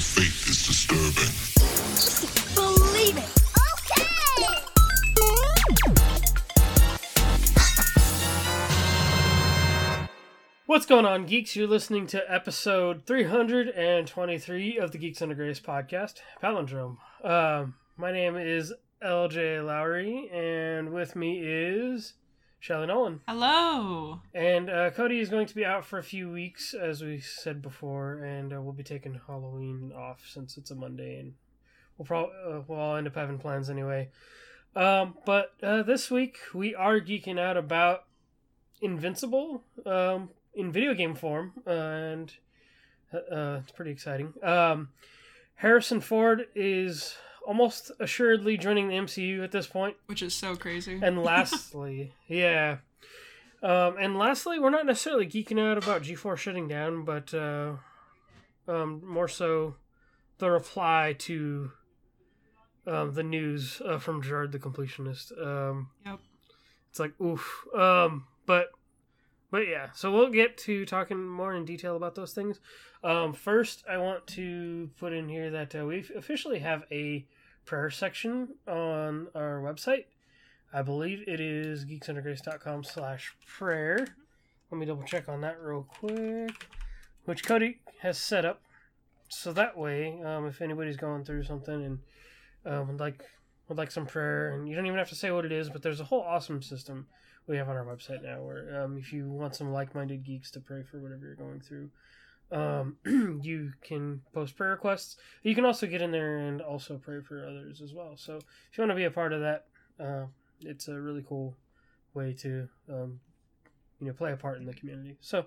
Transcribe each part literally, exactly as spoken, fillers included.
the faith is disturbing. Believe it. Okay! What's going on, geeks? You're listening to episode three hundred twenty-three of the Geeks Under Grace podcast, Palindrome. Um, my name is L J Lowry, and with me is Shelly Nolan. Hello. And uh, Cody is going to be out for a few weeks, as we said before, and uh, we'll be taking Halloween off since it's a Monday, and we'll probably uh, we'll all end up having plans anyway. Um, but uh, this week we are geeking out about Invincible um, in video game form, uh, and uh, it's pretty exciting. Um, Harrison Ford is almost assuredly joining the M C U at this point, which is so crazy. And lastly, yeah, um, and lastly, we're not necessarily geeking out about G four shutting down, but uh, um, more so the reply to um, the news uh, from Jirard the Completionist. Um, yep, it's like oof. Um, but but yeah, so we'll get to talking more in detail about those things. Um, first, I want to put in here that uh, we officially have a prayer section on our website. I believe it is geeksundergrace.com slash prayer. Let me double check on that real quick, which Cody has set up. So that way, um, if anybody's going through something and um, would like would like some prayer, and you don't even have to say what it is, but there's a whole awesome system we have on our website now where um, if you want some like-minded geeks to pray for whatever you're going through, um you can post prayer requests. You can also get in there and also pray for others as well, so if you want to be a part of that, uh it's a really cool way to um you know play a part in the community. So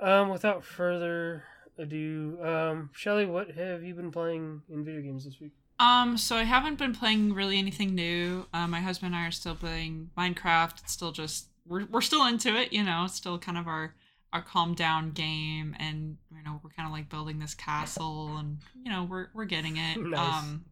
um without further ado, um Shelly, what have you been playing in video games this week? Um so I haven't been playing really anything new. Um my husband and I are still playing Minecraft. It's still just we're we're still into it, you know it's still kind of our our calm down game, and you know we're kind of like building this castle, and you know we're we're getting it. Nice. Um,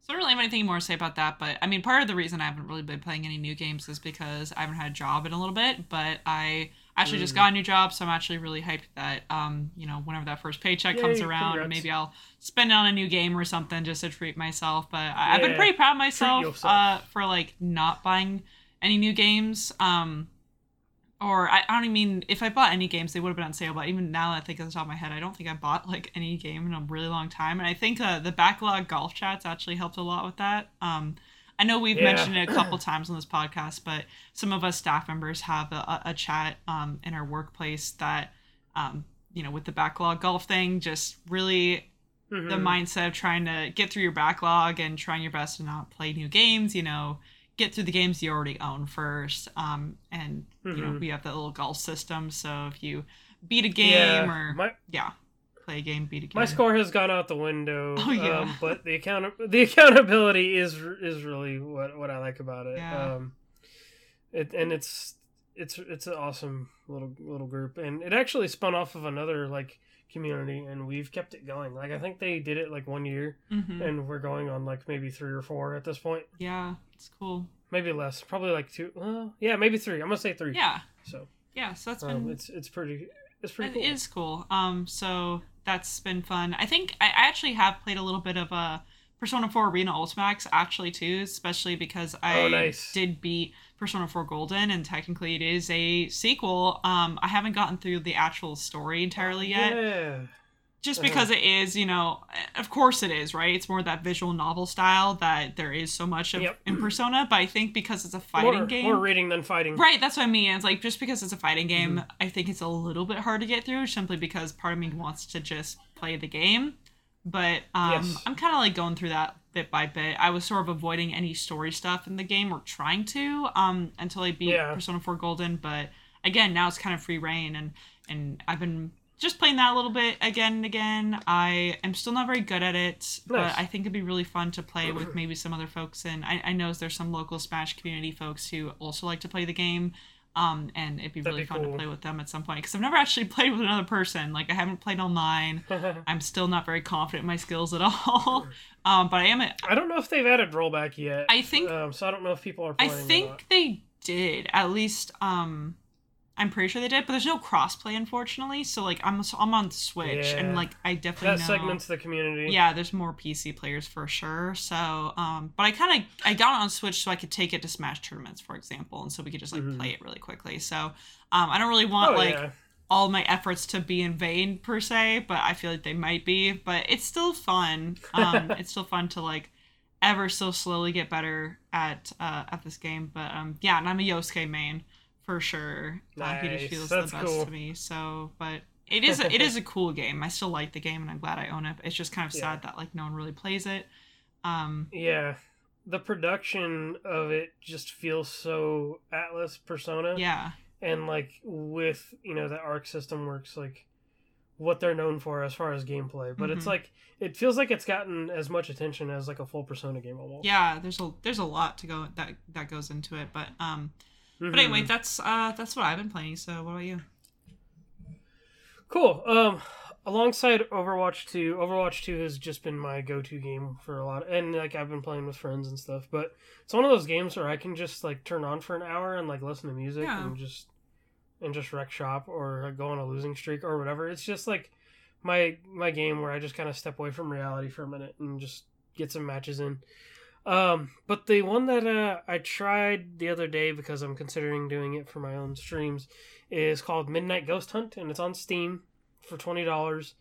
so I don't really have anything more to say about that, but I mean part of the reason I haven't really been playing any new games is because I haven't had a job in a little bit, but I actually mm. just got a new job, so I'm actually really hyped that um you know whenever that first paycheck Yay, comes around, congrats. Maybe I'll spend it on a new game or something just to treat myself. But I, yeah. I've been pretty proud of myself uh, for like not buying any new games. Um, Or I, I don't even mean if I bought any games, they would have been on sale. But even now that I think off the top of my head, I don't think I bought like any game in a really long time. And I think uh, the backlog golf chats actually helped a lot with that. Um, I know we've yeah. mentioned it a couple times on this podcast, but some of us staff members have a, a chat um, in our workplace that, um, you know, with the backlog golf thing, just really mm-hmm. the mindset of trying to get through your backlog and trying your best to not play new games, you know. Get through the games you already own first, um and mm-hmm. you know we have that little golf system, so if you beat a game yeah, or my, yeah play a game beat a game my score has gone out the window. Oh, yeah. um but the account the accountability is is really what what I like about it. Yeah. um it and it's it's it's an awesome little little group, and it actually spun off of another like community, and we've kept it going. Like I think they did it like one year mm-hmm. and we're going on like maybe three or four at this point. Yeah, it's cool. Maybe less, probably like two. Well, yeah, maybe three. I'm gonna say three. Yeah. So yeah, so that's been um, it's it's pretty it's pretty. It cool. is cool. Um, so that's been fun. I think I actually have played a little bit of a Persona four Arena Ultimax actually too, especially because I oh, nice. did beat Persona four Golden, and technically it is a sequel. Um, I haven't gotten through the actual story entirely yet. Yeah. Just uh-huh. because it is, you know, of course it is, right? It's more that visual novel style that there is so much of yep. in Persona, but I think because it's a fighting more, game. More reading than fighting. Right, that's what I mean. It's like, just because it's a fighting game, mm-hmm. I think it's a little bit hard to get through, simply because part of me wants to just play the game. But um, yes. I'm kind of like going through that bit by bit. I was sort of avoiding any story stuff in the game, or trying to, um, until I beat yeah. Persona four Golden. But again, now it's kind of free reign, and, and I've been just playing that a little bit again and again. I am still not very good at it, nice. But I think it'd be really fun to play with maybe some other folks. And I, I know there's some local Smash community folks who also like to play the game. Um, and it'd be That'd really be fun cool. to play with them at some point, because I've never actually played with another person. Like I haven't played online. I'm still not very confident in my skills at all. um, but I am. A, I don't know if they've added rollback yet. I think um, so. I don't know if people are playing. I think they did. At least um, I I'm pretty sure they did, but there's no crossplay, unfortunately. So like I'm I'm on Switch, yeah. and like I definitely that know, segments the community. Yeah, there's more P C players for sure. So, um, but I kind of I got it on Switch so I could take it to Smash tournaments, for example, and so we could just like mm-hmm. play it really quickly. So, um, I don't really want oh, like yeah. all my efforts to be in vain per se, but I feel like they might be. But it's still fun. Um, it's still fun to like. Ever so slowly get better at uh, at this game, but um, yeah, and I'm a Yosuke main for sure. Nice. Uh, he just feels That's the best cool. to me. So, but it is a, it is a cool game. I still like the game, and I'm glad I own it. It's just kind of sad yeah. that like no one really plays it. Um, yeah, the production of it just feels so Atlas Persona. Yeah, and like with you know the arc system works like. What they're known for as far as gameplay, but mm-hmm. it's like it feels like it's gotten as much attention as like a full Persona game almost. Yeah, there's a there's a lot to go that that goes into it, but um, mm-hmm. but anyway, that's uh that's what I've been playing. So what about you? Cool. Um, alongside Overwatch Two, Overwatch Two has just been my go-to game for a lot, of, and like I've been playing with friends and stuff. But it's one of those games where I can just like turn on for an hour and like listen to music yeah. and just. and just wreck shop or go on a losing streak or whatever. It's just like my my game where I just kind of step away from reality for a minute and just get some matches in. Um, but the one that uh, I tried the other day because I'm considering doing it for my own streams is called Midnight Ghost Hunt, and it's on Steam for twenty dollars.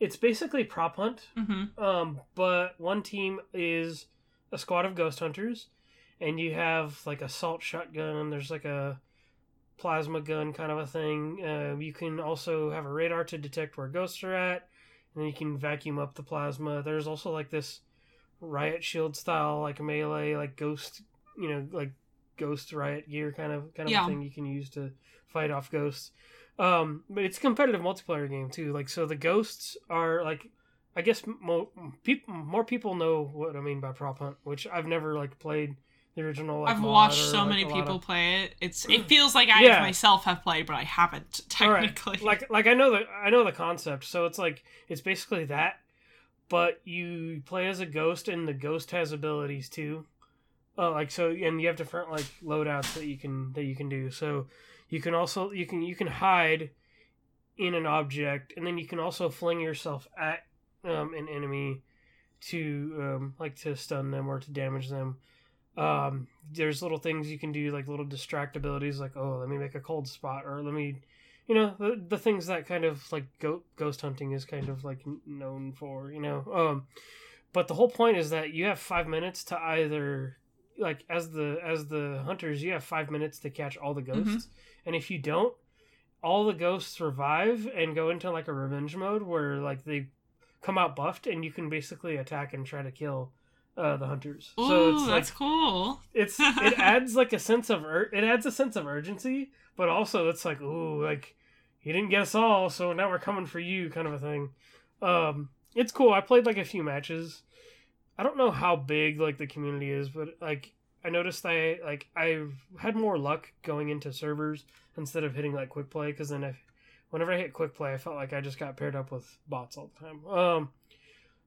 It's basically prop hunt, mm-hmm. um, but one team is a squad of ghost hunters, and you have like assault shotgun, and there's like a plasma gun kind of a thing. Uh, you can also have a radar to detect where ghosts are at, and you can vacuum up the plasma. There's also like this riot shield style, like melee, like ghost, you know, like ghost riot gear kind of kind of yeah. thing you can use to fight off ghosts. Um, but it's a competitive multiplayer game too. Like so, the ghosts are like, I guess mo- people more people know what I mean by prop hunt, which I've never like played. The original, like, I've watched so like, many people of... play it. It's it feels like I yeah. myself have played, but I haven't technically. Right. Like like I know the I know the concept, so it's like it's basically that, but you play as a ghost, and the ghost has abilities too, uh, like so, and you have different like loadouts that you can that you can do. So you can also you can you can hide in an object, and then you can also fling yourself at um, an enemy to um, like to stun them or to damage them. Um, there's little things you can do, like little distract abilities, like, oh, let me make a cold spot, or let me, you know, the, the things that kind of, like, go- ghost hunting is kind of, like, known for, you know, um, but the whole point is that you have five minutes to either, like, as the, as the hunters, you have five minutes to catch all the ghosts, mm-hmm. and if you don't, all the ghosts revive and go into, like, a revenge mode, where, like, they come out buffed, and you can basically attack and try to kill Uh, the hunters. Ooh, so it's like, that's cool. It's it adds like a sense of ur- it adds a sense of urgency, but also it's like ooh, like you didn't get us all, so now we're coming for you, kind of a thing. Um, it's cool. I played like a few matches. I don't know how big like the community is, but like I noticed I like I had more luck going into servers instead of hitting like quick play, because then I, whenever I hit quick play, I felt like I just got paired up with bots all the time. Um.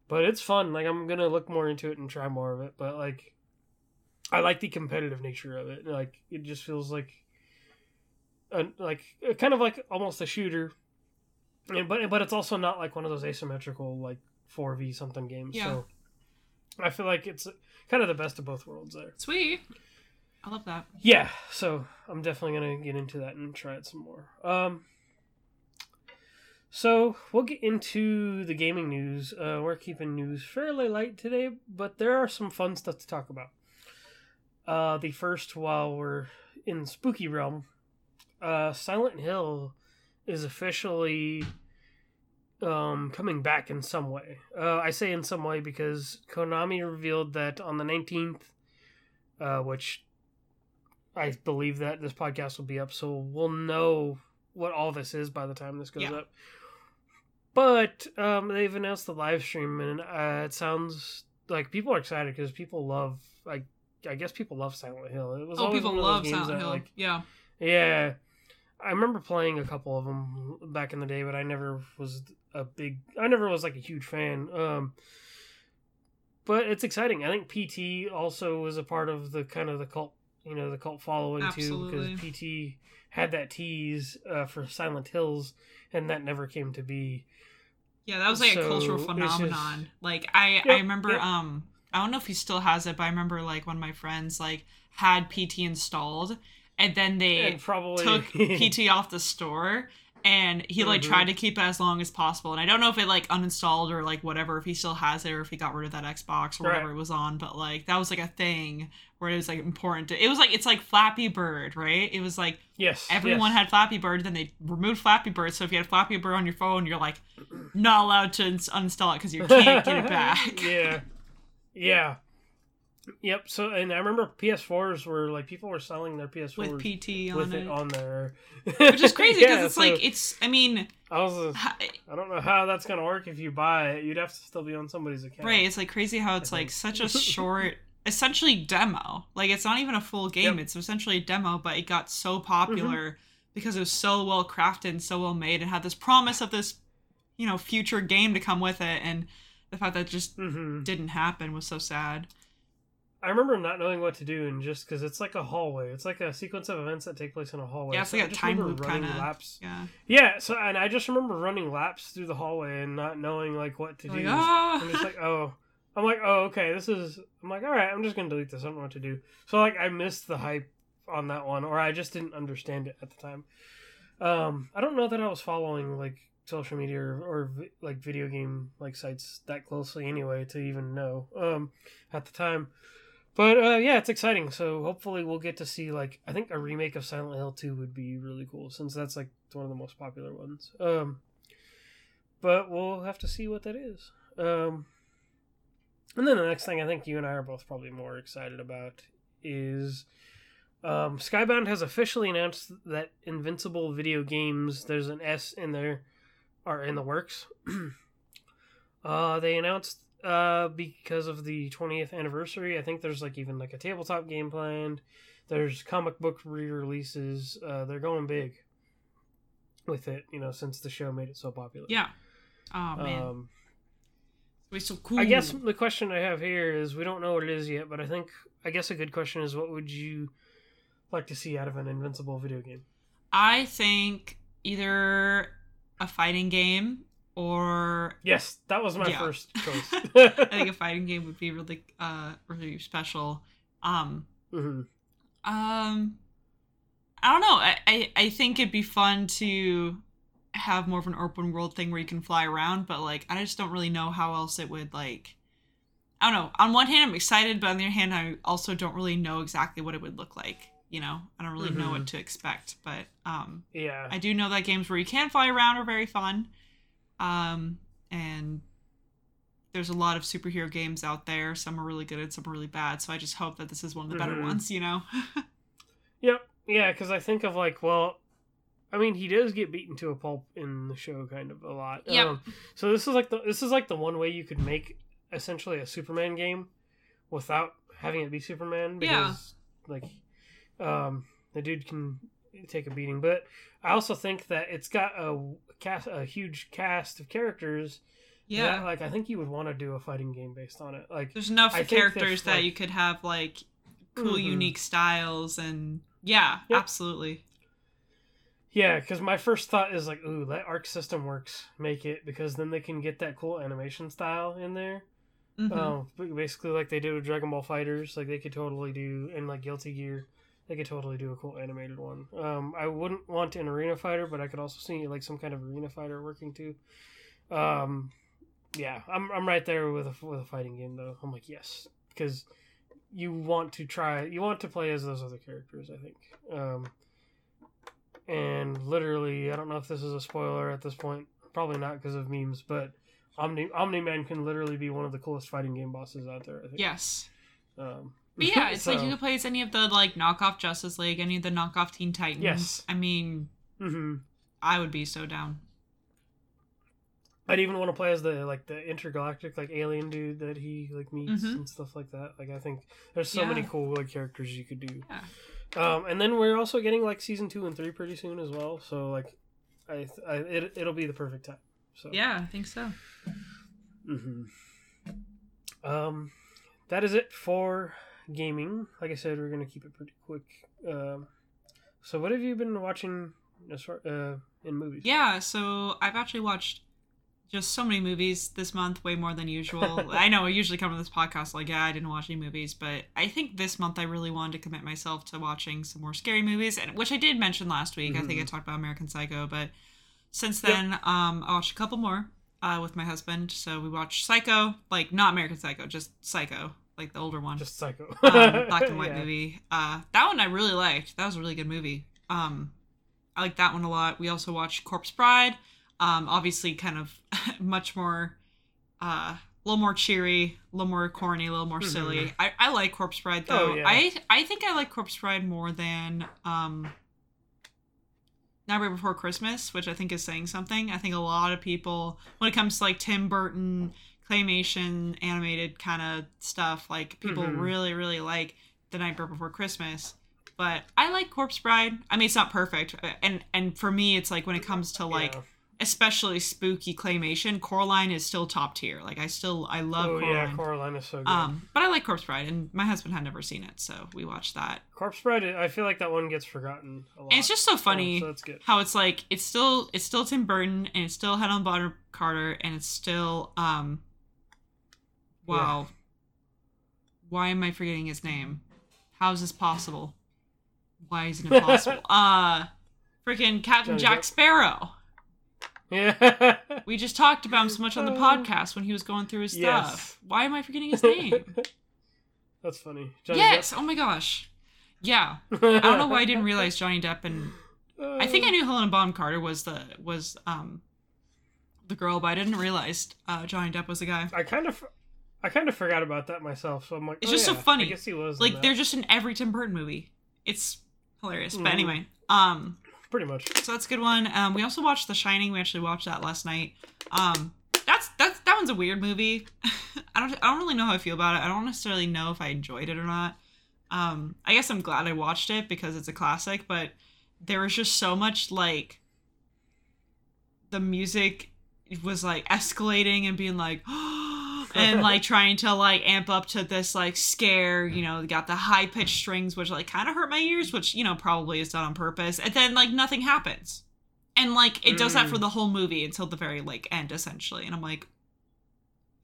But it's fun. Like, I'm going to look more into it and try more of it. But, like, I like the competitive nature of it. Like, it just feels like, a, like kind of like almost a shooter. And, but but it's also not, like, one of those asymmetrical, like, four v something games. Yeah. So, I feel like it's kind of the best of both worlds there. Sweet. I love that. Yeah. So, I'm definitely going to get into that and try it some more. Um... So, we'll get into the gaming news. Uh, we're keeping news fairly light today, but there are some fun stuff to talk about. Uh, the first, while we're in spooky realm, uh, Silent Hill is officially um, coming back in some way. Uh, I say in some way because Konami revealed that on the nineteenth, uh, which I believe that this podcast will be up, so we'll know what all this is by the time this goes yeah. up. But um, they've announced the live stream, and uh, it sounds like people are excited because people love, like, I guess people love Silent Hill. It was oh, people love Silent that, Hill. Like, yeah, yeah. I remember playing a couple of them back in the day, but I never was a big, I never was like a huge fan. Um, but it's exciting. I think P T also was a part of the kind of the cult you know, the cult following Absolutely. too, because P T had that tease uh, for Silent Hills, and that never came to be. Yeah, that was like so a cultural phenomenon. Just, like I, yeah, I remember. Yeah. Um, I don't know if he still has it, but I remember like one of my friends like had P T installed, and then they and probably... took P T off the store, and he like mm-hmm. tried to keep it as long as possible. And I don't know if it like uninstalled or like whatever, if he still has it or if he got rid of that Xbox or right. whatever it was on. But like that was like a thing where it was like important to. It was like it's like Flappy Bird, right? It was like yes, everyone yes. had Flappy Bird. Then they removed Flappy Bird, so if you had Flappy Bird on your phone, you're like not allowed to uninstall it because you can't get it back. Yeah. Yeah. Yep. So, and I remember P S fours were like people were selling their P S fours with P T on with it. it on there, which is crazy because yeah, it's so like it's. I mean, I was. Just, I don't know how that's gonna work if you buy it. You'd have to still be on somebody's account. Right. It's like crazy how it's I like think. such a short, essentially demo. Like it's not even a full game. Yep. It's essentially a demo, but it got so popular mm-hmm. because it was so well crafted and so well made, and had this promise of this, you know, future game to come with it, and. The fact that just mm-hmm. didn't happen was so sad. I remember not knowing what to do, and just because it's like a hallway, it's like a sequence of events that take place in a hallway. Yeah, it's so like I a time loop kind of. Laps. Yeah. Yeah. So, and I just remember running laps through the hallway and not knowing like what to like, do. Oh. I'm just like, oh, I'm like, oh, okay, this is. I'm like, all right, I'm just gonna delete this. I don't know what to do. So like, I missed the hype on that one, or I just didn't understand it at the time. Um, I don't know that I was following like. social media or, or like video game like sites that closely anyway to even know um at the time, but uh yeah, it's exciting. So hopefully we'll get to see like I think a remake of Silent Hill two would be really cool, since that's like one of the most popular ones, um but we'll have to see what that is. Um and then the next thing I think you and I are both probably more excited about is um Skybound has officially announced that Invincible video games, there's an S in there, are in the works. uh, they announced uh, because of the twentieth anniversary, I think there's like even like a tabletop game planned. There's comic book re-releases. Uh, they're going big with it, you know, since the show made it so popular. Yeah. Oh, man. Um, it's so cool. I guess the question I have here is, we don't know what it is yet, but I think, I guess a good question is, what would you like to see out of an Invincible video game? I think either... a fighting game, or yes, that was my yeah. first choice. I think a fighting game would be really, uh, really special. Um, mm-hmm. um, I don't know. I, I, I think it'd be fun to have more of an open world thing where you can fly around, but like, I just don't really know how else it would like. I don't know. On one hand, I'm excited, but on the other hand, I also don't really know exactly what it would look like. You know, I don't really mm-hmm. know what to expect, but um, yeah, I do know that games where you can fly around are very fun. Um, and there's a lot of superhero games out there. Some are really good and some are really bad. So I just hope that this is one of the mm-hmm. better ones, you know? Yep. Yeah. Cause I think of like, well, I mean, he does get beaten to a pulp in the show kind of a lot. Yep. Um, so this is like the, this is like the one way you could make essentially a Superman game without having it be Superman. Because yeah. like, Um, the dude can take a beating, but I also think that it's got a cast, a huge cast of characters. Yeah, that, like I think you would want to do a fighting game based on it. Like, there's enough I characters that like, you could have like cool, mm-hmm. unique styles, and yeah, yep. absolutely. Yeah, because my first thought is like, ooh, let Arc System Works make it, because then they can get that cool animation style in there. Mm-hmm. Um, basically, like they did with Dragon Ball FighterZ, like they could totally do, and like Guilty Gear. They could totally do a cool animated one. Um, I wouldn't want an arena fighter, but I could also see like some kind of arena fighter working too. Um, yeah, I'm I'm right there with a, with a fighting game though. I'm like yes, because you want to try, you want to play as those other characters, I think. Um, and literally, I don't know if this is a spoiler at this point. Probably not because of memes, but Omni Omni-Man can literally be one of the coolest fighting game bosses out there, I think. Yes. Um, But yeah, it's so. like you could play as any of the like knockoff Justice League, any of the knockoff Teen Titans. Yes. I mean, mm-hmm. I would be so down. I'd even want to play as the like the intergalactic like alien dude that he like meets mm-hmm. and stuff like that. Like I think there's so yeah. many cool like characters you could do. Yeah. Um, and then we're also getting like season two and three pretty soon as well. So like, I, I it it'll be the perfect time. So yeah, I think so. Mm-hmm. Um, that is it for gaming. Like I said, we're going to keep it pretty quick. Um, so what have you been watching uh, in movies? Yeah, so I've actually watched just so many movies this month, way more than usual. I know I usually come to this podcast like, yeah, I didn't watch any movies, but I think this month I really wanted to commit myself to watching some more scary movies, and which I did mention last week. Mm-hmm. I think I talked about American Psycho, but since then, yep. um, I watched a couple more uh, with my husband. So we watched Psycho, like not American Psycho, just Psycho, like the older one. Just Psycho. um, black and white yeah. movie. Uh, that one I really liked. That was a really good movie. Um, I liked that one a lot. We also watched Corpse Bride. Um, obviously kind of much more, uh, a little more cheery, a little more corny, a little more silly. Mm-hmm. I, I like Corpse Bride though. Oh, yeah. I, I think I like Corpse Bride more than, um, Nightmare Before Christmas, which I think is saying something. I think a lot of people, when it comes to like Tim Burton, claymation, animated kind of stuff, like people mm-hmm. really, really like The Nightmare Before Christmas. But I like Corpse Bride. I mean, it's not perfect. And, and for me, it's like when it comes to like, yeah. especially spooky claymation, Coraline is still top tier. Like I still, I love oh, Coraline. Oh yeah, Coraline is so good. Um, but I like Corpse Bride, and my husband had never seen it, so we watched that. Corpse Bride, I feel like that one gets forgotten a lot. And it's just so funny oh, so that's good. How it's like, it's still, it's still Tim Burton, and it's still Helena Bonham Carter, and it's still, um, wow. Yeah. Why am I forgetting his name? How is this possible? Why isn't it possible? uh, freaking Captain Johnny Jack Depp. Sparrow. Yeah. We just talked about him so much on the podcast when he was going through his yes. stuff. Why am I forgetting his name? That's funny. Johnny yes. Depp. Oh my gosh. Yeah. I don't know why I didn't realize Johnny Depp and uh, I think I knew Helena Bonham Carter was the was um the girl, but I didn't realize uh, Johnny Depp was the guy. I kind of I kind of forgot about that myself. So I'm like, it's oh, just yeah, so funny. I guess he was like they're just in every Tim Burton movie. It's hilarious. Mm. But anyway, um. Pretty much. So that's a good one. Um, we also watched The Shining. We actually watched that last night. Um, that's that's that one's a weird movie. I don't I don't really know how I feel about it. I don't necessarily know if I enjoyed it or not. Um, I guess I'm glad I watched it because it's a classic. But there was just so much like the music was like escalating and being like. And like trying to like amp up to this like scare, you know, got the high pitched strings, which like kind of hurt my ears, which, you know, probably is done on purpose. And then like nothing happens. And like it mm. does that for the whole movie until the very like end, essentially. And I'm like,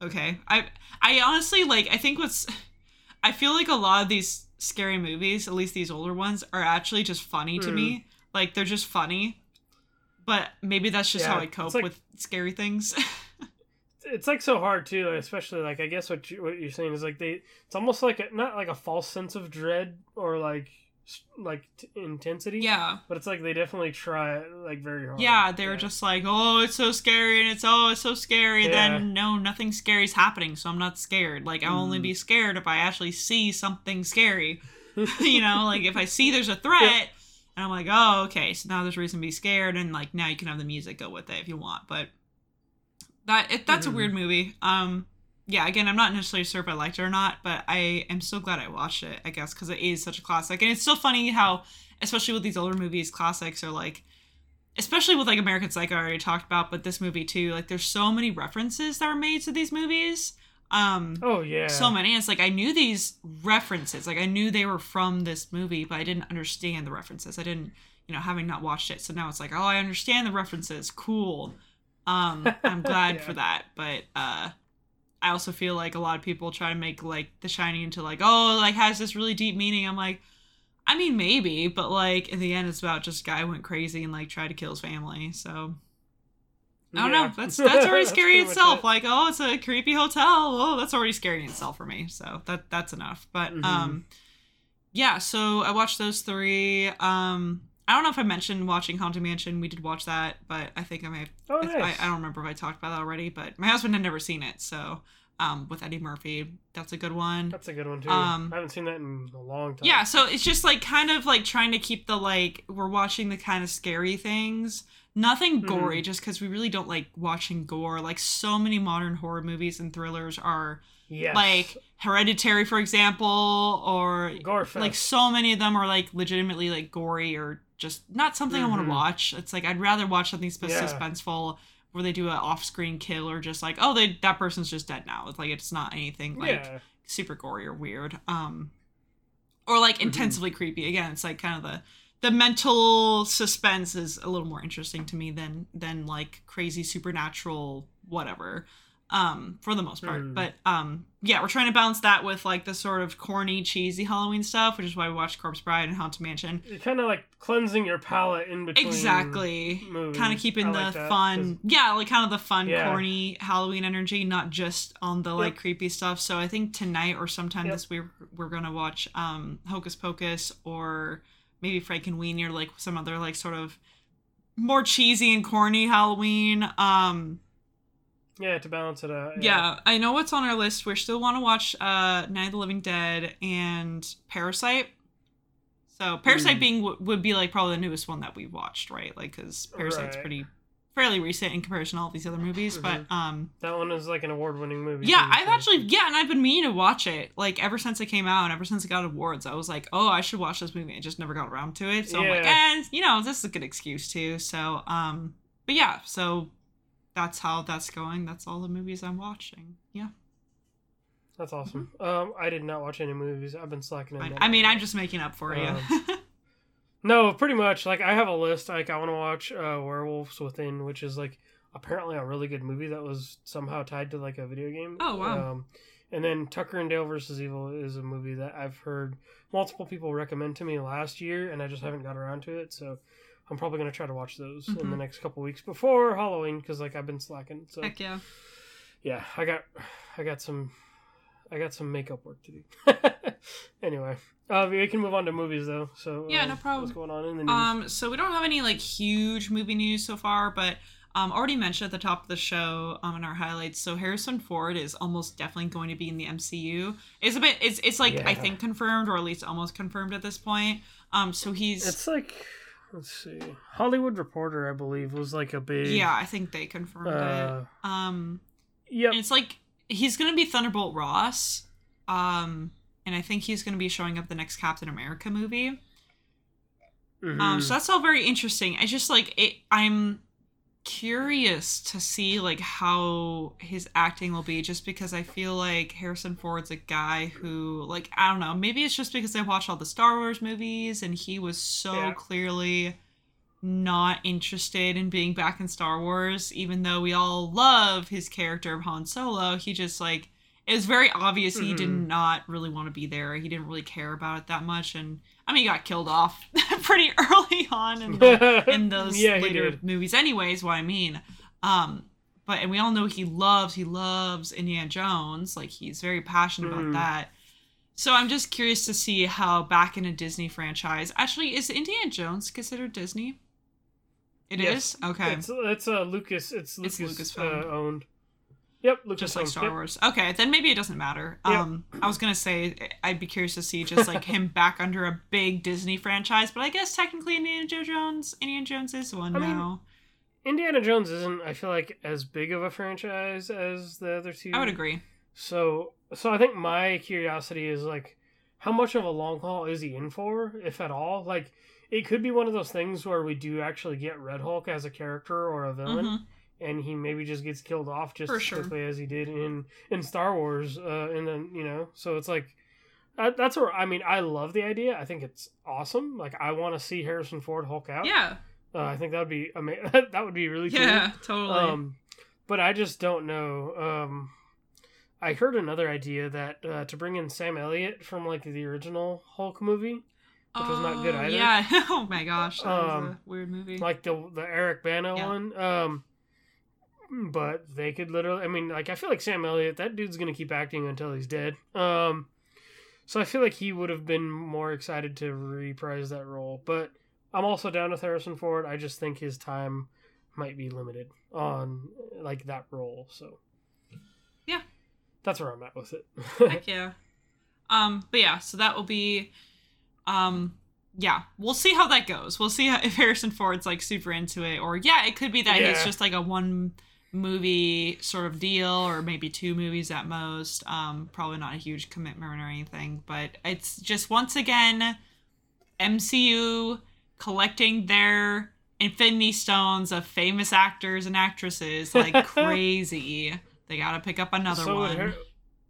okay, I, I honestly like, I think what's, I feel like a lot of these scary movies, at least these older ones, are actually just funny mm. to me. Like they're just funny, but maybe that's just yeah, how I cope like- with scary things. It's like so hard too, especially like I guess what you, what you're saying is like they it's almost like a, not like a false sense of dread or like like t- intensity. Yeah, but it's like they definitely try like very hard. Yeah, they're yeah. just like oh it's so scary and it's oh it's so scary. Yeah. Then no, nothing scary is happening, so I'm not scared. Like I'll mm. only be scared if I actually see something scary. You know, like if I see there's a threat, yeah. and I'm like oh okay, so now there's reason to be scared, and like now you can have the music go with it if you want, but. That it, That's mm-hmm. a weird movie. Um, yeah, again, I'm not necessarily sure if I liked it or not, but I am so glad I watched it, I guess, because it is such a classic. And it's so funny how, especially with these older movies, classics are like, especially with like American Psycho I already talked about, but this movie too, like there's so many references that are made to these movies. Um, oh, yeah. So many. It's like I knew these references. Like I knew they were from this movie, but I didn't understand the references. I didn't, you know, having not watched it. So now it's like, oh, I understand the references. Cool. Um, I'm glad yeah. for that, but, uh, I also feel like a lot of people try to make, like, The Shining into, like, oh, like, has this really deep meaning. I'm like, I mean, maybe, but, like, in the end, it's about just a guy who went crazy and, like, tried to kill his family, so, I don't yeah. know, that's, that's already scary that's itself, it. Like, oh, it's a creepy hotel, oh, that's already scary in itself for me, so, that, that's enough, but, mm-hmm. um, yeah, so, I watched those three, um... I don't know if I mentioned watching Haunted Mansion. We did watch that, but I think I may have... Oh, nice. I, I don't remember if I talked about that already, but my husband had never seen it, so um, with Eddie Murphy, that's a good one. That's a good one, too. Um, I haven't seen that in a long time. Yeah, so it's just, like, kind of, like, trying to keep the, like, we're watching the kind of scary things. Nothing gory, mm-hmm. just because we really don't like watching gore. Like, so many modern horror movies and thrillers are... Yes. Like Hereditary, for example, or Gorefest. Like so many of them are like legitimately like gory or just not something mm-hmm. I want to watch. It's like I'd rather watch something yeah. suspenseful where they do an off-screen kill or just like oh they that person's just dead now. It's like it's not anything like yeah. super gory or weird. Um, or like intensively mm-hmm. creepy. Again, it's like kind of the the mental suspense is a little more interesting to me than than like crazy supernatural whatever, um, for the most part. Mm. But um, yeah, we're trying to balance that with like the sort of corny, cheesy Halloween stuff, which is why we watched Corpse Bride and Haunted Mansion. You're kind of like cleansing your palate in between. Exactly. Kind of keeping I the like that, fun. 'Cause... Yeah, like kind of the fun, yeah. corny Halloween energy, not just on the like yep. creepy stuff. So I think tonight or sometime yep. this week we're gonna watch um, Hocus Pocus or maybe Frankenweenie or like some other like sort of more cheesy and corny Halloween. Um, yeah, to balance it out. Yeah. yeah, I know what's on our list. We still want to watch uh, Night of the Living Dead and Parasite. So Parasite mm. being w- would be like probably the newest one that we've watched, right? Like because Parasite's right. pretty fairly recent in comparison to all these other movies, mm-hmm. but um, that one is like an award-winning movie. Yeah, too, I've so. actually yeah, and I've been meaning to watch it like ever since it came out and ever since it got awards. I was like, oh, I should watch this movie. I just never got around to it. So yeah. I'm like, and eh, you know, this is a good excuse too. So um, but yeah, so. That's how that's going. That's all the movies I'm watching. Yeah. That's awesome. Mm-hmm. Um, I did not watch any movies. I've been slacking. I mean, I'm just making up for um, you. No, pretty much. Like, I have a list. Like, I want to watch uh, Werewolves Within, which is, like, apparently a really good movie that was somehow tied to, like, a video game. Oh, wow. Um, and then Tucker and Dale versus. Evil is a movie that I've heard multiple people recommend to me last year, and I just haven't got around to it, so... I'm probably going to try to watch those mm-hmm. in the next couple weeks before Halloween because, like, I've been slacking. So. Heck yeah. Yeah, I got I got some I got some makeup work to do. Anyway, uh, we can move on to movies, though. So yeah, uh, no problem. What's going on in the news? Um, so we don't have any, like, huge movie news so far, but um, already mentioned at the top of the show um, in our highlights, so Harrison Ford is almost definitely going to be in the M C U. It's a bit, it's, it's like, yeah. I think confirmed or at least almost confirmed at this point. Um, So he's... It's like... Let's see. Hollywood Reporter, I believe, was like a big... Yeah, I think they confirmed uh, it. Um, yep. And it's like, he's going to be Thunderbolt Ross. Um, and I think he's going to be showing up the next Captain America movie. Mm-hmm. Um, so that's all very interesting. I just like, it. I'm curious to see like how his acting will be just because I feel like Harrison Ford's a guy who like, I don't know, maybe it's just because I watched all the Star Wars movies and he was so yeah. clearly not interested in being back in Star Wars, even though we all love his character of Han Solo. He just like, it was very obvious mm-hmm. he did not really want to be there. He didn't really care about it that much. And I mean, he got killed off pretty early on in, the, in those yeah, later movies anyways, what I mean. Um, but and we all know he loves, he loves Indiana Jones. Like, he's very passionate mm. about that. So I'm just curious to see how back in a Disney franchise. Actually, is Indiana Jones considered Disney? It yes. is? Okay. It's, it's, uh, Lucas, it's Lucas. It's Lucasfilm uh, owned. Yep, Lucasfilm. Just like Star yep. Wars. Okay, then maybe it doesn't matter. Yep. Um, I was gonna say I'd be curious to see just like him back under a big Disney franchise, but I guess technically Indiana Jones, Indiana Jones is one I now. Mean, Indiana Jones isn't, I feel like, as big of a franchise as the other two. I would agree. So, so I think my curiosity is like, how much of a long haul is he in for, if at all? Like, it could be one of those things where we do actually get Red Hulk as a character or a villain. Mm-hmm. And he maybe just gets killed off just as sure. quickly as he did in, in Star Wars. Uh, and then, you know, so it's like, uh, that's where, I mean, I love the idea. I think it's awesome. Like, I want to see Harrison Ford Hulk out. Yeah. Uh, I think that would be amazing. That would be really cool. Yeah, totally. Um, but I just don't know. Um, I heard another idea that uh, to bring in Sam Elliott from, like, the original Hulk movie. Which oh, was not good either. Yeah. Oh, my gosh. That um, was a weird movie. Like the, the Eric Bana yeah. one. Um But they could literally, I mean, like, I feel like Sam Elliott, that dude's going to keep acting until he's dead. Um, so I feel like he would have been more excited to reprise that role. But I'm also down with Harrison Ford. I just think his time might be limited on, like, that role. So, yeah. That's where I'm at with it. Heck yeah. Um, but yeah, so that will be, um... yeah, we'll see how that goes. We'll see how, if Harrison Ford's, like, super into it. Or, yeah, it could be that yeah. it's just, like, a one-movie sort of deal or maybe two movies at most. Um, probably not a huge commitment or anything. But it's just, once again, M C U collecting their infinity stones of famous actors and actresses like crazy. They got to pick up another so one. Her-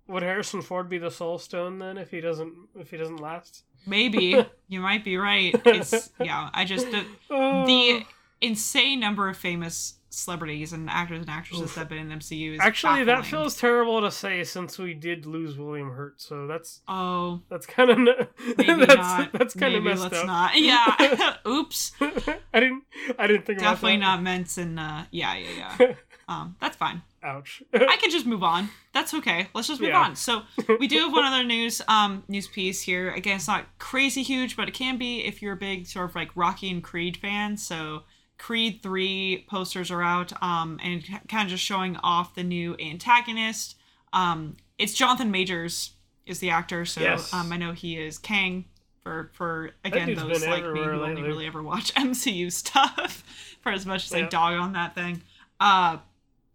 Would Harrison Ford be the Soul Stone then if he doesn't if he doesn't last? Maybe. You might be right. It's yeah. I just the, oh. the insane number of famous celebrities and actors and actresses Oof. that have been in the M C U is actually baffling. That feels terrible to say since we did lose William Hurt, so that's oh that's kind of that's, that's kind of messed let's up. Not. Yeah. Oops. I didn't I didn't think definitely about that. Definitely not meant in uh, yeah yeah yeah. Um, that's fine. Ouch. I can just move on. That's okay. Let's just move yeah. on. So we do have one other news um, news piece here. Again, it's not crazy huge, but it can be if you're a big sort of like Rocky and Creed fan. So Creed three posters are out um, and kind of just showing off the new antagonist. Um, it's Jonathan Majors is the actor. So yes. um, I know he is Kang. For, for again, those like me who only really ever watch M C U stuff for as much as yeah. I dog on that thing. Uh,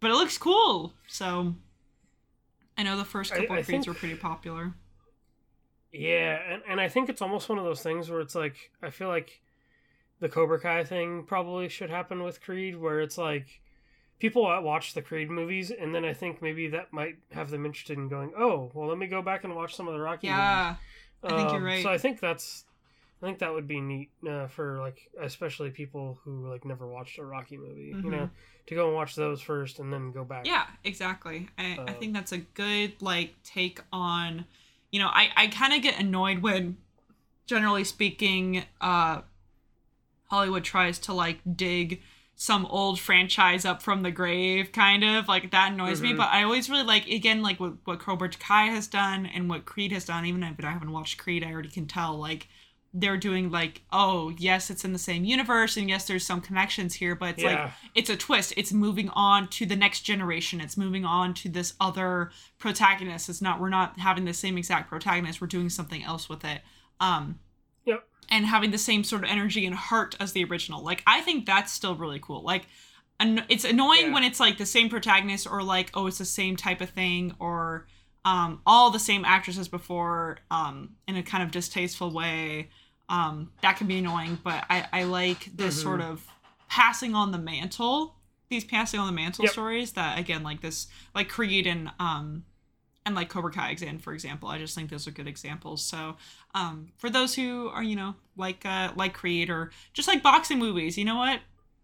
But it looks cool. So I know the first couple I, I of Creeds were pretty popular. Yeah, and, and I think it's almost one of those things where it's like, I feel like the Cobra Kai thing probably should happen with Creed, where it's like people watch the Creed movies, and then I think maybe that might have them interested in going, oh, well, let me go back and watch some of the Rocky yeah, movies. Yeah, I think um, you're right. So I think that's, I think that would be neat uh, for like, especially people who like never watched a Rocky movie, mm-hmm. you know? To go and watch those first and then go back. Yeah, exactly. I, uh, I think that's a good, like, take on, you know, I, I kind of get annoyed when, generally speaking, uh, Hollywood tries to, like, dig some old franchise up from the grave, kind of. Like, that annoys mm-hmm. me. But I always really like, again, like, what, what Cobra Kai has done and what Creed has done. Even if I haven't watched Creed, I already can tell, like, they're doing like, oh, yes, it's in the same universe. And yes, there's some connections here, but it's yeah. like, it's a twist. It's moving on to the next generation. It's moving on to this other protagonist. It's not, we're not having the same exact protagonist. We're doing something else with it. Um, yep. And having the same sort of energy and heart as the original. Like, I think that's still really cool. Like, an- it's annoying yeah. when it's like the same protagonist or like, oh, it's the same type of thing or um, all the same actors as before um, in a kind of distasteful way. Um, that can be annoying, but I, I like this mm-hmm. sort of passing on the mantle, these passing on the mantle yep. stories that, again, like this, like Creed and, um, and like Cobra Kai, for example, I just think those are good examples. So, um, for those who are, you know, like, uh, like Creed or just like boxing movies, you know what?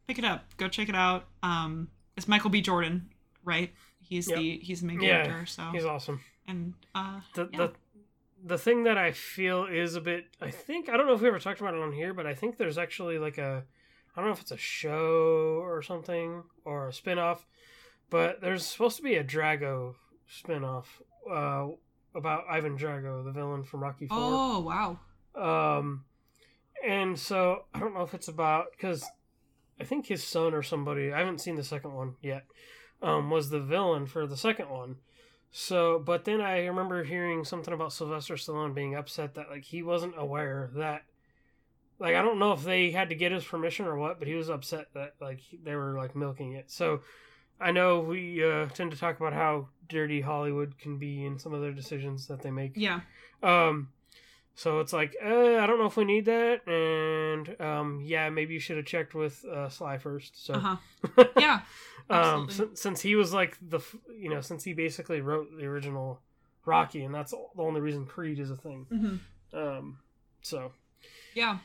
Pick it up, go check it out. Um, it's Michael B. Jordan, right? He's yep. the, he's the main yeah, character. So he's awesome. And, uh, the, yeah. the- The thing that I feel is a bit, I think, I don't know if we ever talked about it on here, but I think there's actually like a, I don't know if it's a show or something, or a spinoff, but there's supposed to be a Drago spinoff uh, about Ivan Drago, the villain from Rocky four. Oh, wow. Um, and so I don't know if it's about, because I think his son or somebody, I haven't seen the second one yet, um, was the villain for the second one. So, but then I remember hearing something about Sylvester Stallone being upset that, like, he wasn't aware that, like, I don't know if they had to get his permission or what, but he was upset that, like, they were, like, milking it. So, I know we uh, tend to talk about how dirty Hollywood can be in some of their decisions that they make. Yeah. Um, so it's like, uh, I don't know if we need that, and, um, yeah, maybe you should have checked with uh, Sly first, so. Uh-huh. Yeah. Um, since, since he was like the, you know, since he basically wrote the original Rocky, and that's the only reason Creed is a thing. Mm-hmm. Um, so yeah,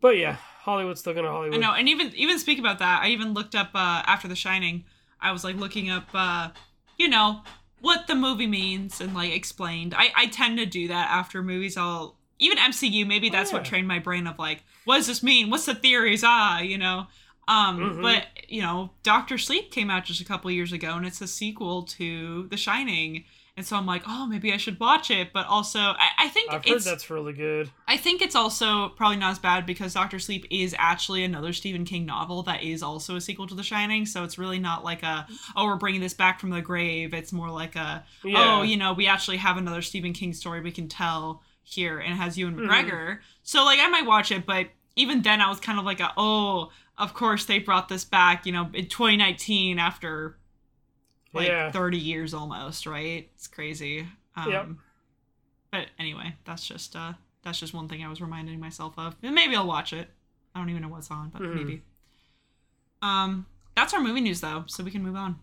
but yeah, Hollywood's still gonna Hollywood. I know, and even even speak about that. I even looked up uh, after The Shining. I was like looking up, uh, you know, what the movie means and like explained. I I tend to do that after movies. I'll even M C U. Maybe that's oh, yeah. what trained my brain of like, what does this mean? What's the theories? Ah, you know. Um, mm-hmm. But, you know, Doctor Sleep came out just a couple years ago, and it's a sequel to The Shining. And so I'm like, oh, maybe I should watch it. But also, I, I think I've it's... I've heard that's really good. I think it's also probably not as bad because Doctor Sleep is actually another Stephen King novel that is also a sequel to The Shining. So it's really not like a, oh, we're bringing this back from the grave. It's more like a, yeah. oh, you know, we actually have another Stephen King story we can tell here. And it has Ewan mm-hmm. McGregor. So, like, I might watch it, but even then I was kind of like, a, oh... Of course, they brought this back, you know, in twenty nineteen after, like, yeah. thirty years almost, right? It's crazy. Um, yep. But anyway, that's just uh, that's just one thing I was reminding myself of. And maybe I'll watch it. I don't even know what's on, but mm-hmm. maybe. Um, that's our movie news, though, so we can move on.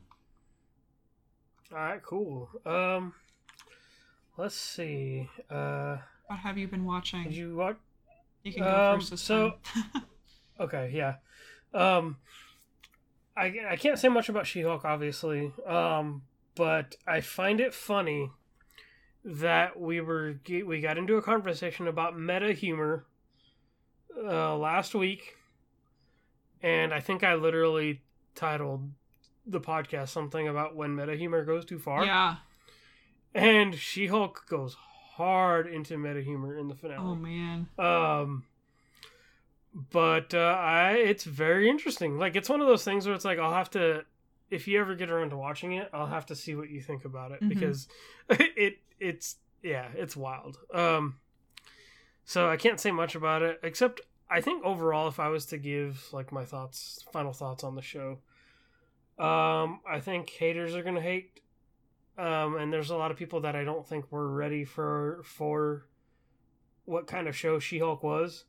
All right, cool. Um, Let's see. Uh, what have you been watching? Did you watch? You can go um, first this so, time. Okay, yeah. Um, I, I can't say much about She-Hulk, obviously, um, but I find it funny that we were we got into a conversation about meta humor uh, last week, and I think I literally titled the podcast something about when meta humor goes too far. Yeah. And She-Hulk goes hard into meta humor in the finale. Oh man. Um, but uh, I it's very interesting. Like, it's one of those things where it's like I'll have to, if you ever get around to watching it, I'll have to see what you think about it, mm-hmm. because it it's yeah it's wild. Um, so I can't say much about it except I think overall, if I was to give like my thoughts, final thoughts on the show, um, I think haters are gonna hate. Um, and there's a lot of people that I don't think were ready for for what kind of show She-Hulk was,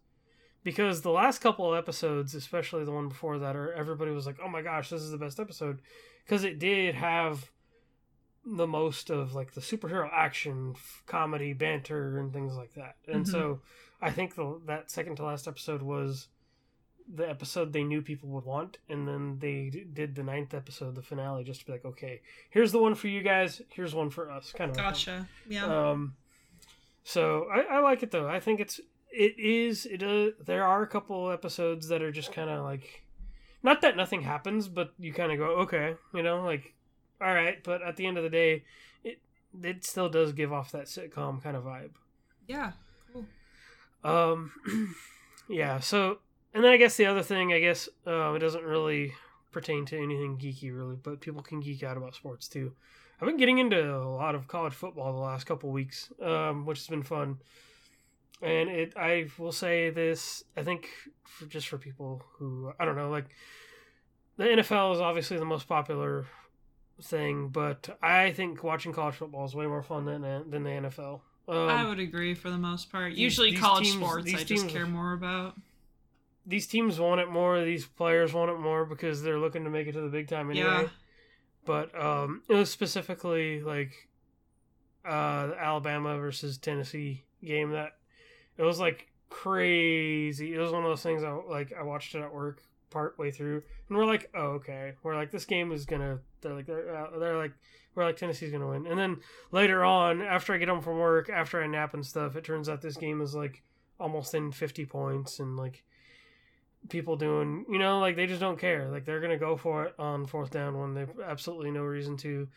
because the last couple of episodes, especially the one before that, are everybody was like, "Oh my gosh, this is the best episode," because it did have the most of like the superhero action, comedy, banter, and things like that. And mm-hmm. so I think the, that second to last episode was the episode they knew people would want, and then they d- did the ninth episode, the finale, just to be like, okay, here's the one for you guys, here's one for us, kind of. Gotcha. Yeah. Um, so I, I like it though. I think it's it is it. Uh, there are a couple episodes that are just kind of like, not that nothing happens, but you kind of go, okay, you know, like, all right. But at the end of the day, it it still does give off that sitcom kind of vibe. Yeah. Cool. Um. yeah. So. And then I guess the other thing, I guess uh, it doesn't really pertain to anything geeky, really, but people can geek out about sports, too. I've been getting into a lot of college football the last couple weeks, um, which has been fun. And it, I will say this, I think, for, just for people who, I don't know, like, the N F L is obviously the most popular thing, but I think watching college football is way more fun than than the N F L. Um, I would agree for the most part. Usually these, college these teams, sports I just teams, care more about. These teams want it more. These players want it more because they're looking to make it to the big time anyway. Yeah. But um, it was specifically like uh, the Alabama versus Tennessee game that it was like crazy. It was one of those things. I like I watched it at work part way through, and we're like, oh okay. We're like, this game is gonna. They're like they're, uh, they're like we're like Tennessee's gonna win. And then later on, after I get home from work, after I nap and stuff, it turns out this game is like almost in fifty points and like. People doing, you know, like they just don't care. Like they're gonna go for it on fourth down when they absolutely no reason to.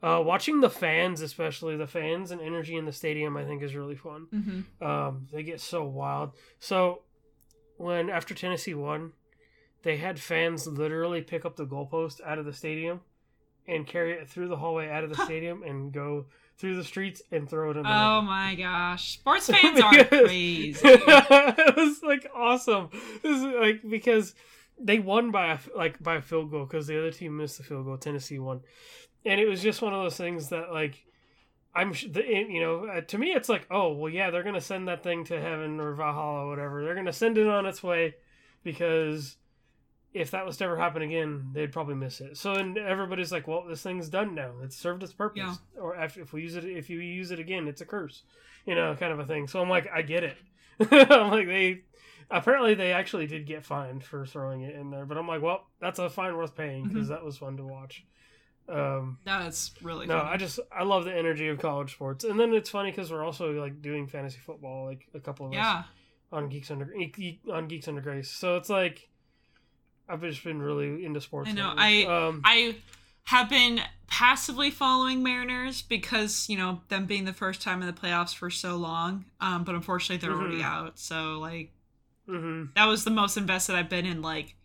Uh, watching the fans, especially the fans and energy in the stadium, I think is really fun. Mm-hmm. Um, they get so wild. So when after Tennessee won, they had fans literally pick up the goalpost out of the stadium and carry it through the hallway out of the stadium and go through the streets and throw it in. Oh the my gosh. Sports fans are crazy. It was like awesome. This is like because they won by a, like by a field goal because the other team missed the field goal. Tennessee won. And it was just one of those things that like I'm the, you know, uh, to me it's like, oh, well yeah, they're going to send that thing to heaven or Valhalla or whatever. They're going to send it on its way because if that was to ever happen again, they'd probably miss it. So, and everybody's like, well, this thing's done now. It's served its purpose. Yeah. Or after, if we use it, if you use it again, it's a curse, you know, kind of a thing. So I'm like, I get it. I'm like, they, apparently they actually did get fined for throwing it in there, but I'm like, well, that's a fine worth paying because mm-hmm. that was fun to watch. Um, that's really no, funny. I just, I love the energy of college sports. And then it's funny because we're also like doing fantasy football, like a couple of yeah. us on Geeks Under, on Geeks Under Grace. So it's like, I've just been really into sports. I know. Lately. I um, I have been passively following Mariners because, you know, them being the first time in the playoffs for so long. Um, but unfortunately, they're mm-hmm. already out. So, like, mm-hmm. that was the most invested I've been in, like,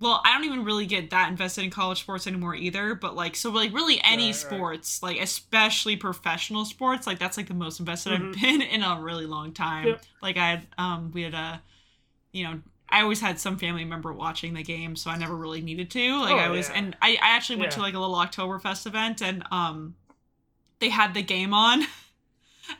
well, I don't even really get that invested in college sports anymore either. But, like, so, like, really any right, sports, right. like, especially professional sports, like, that's, like, the most invested mm-hmm. I've been in a really long time. Yep. Like, I had, um, we had a, you know, I always had some family member watching the game, so I never really needed to. Like oh, I was, yeah. and I, I actually went yeah. to like a little Oktoberfest event, and um, they had the game on,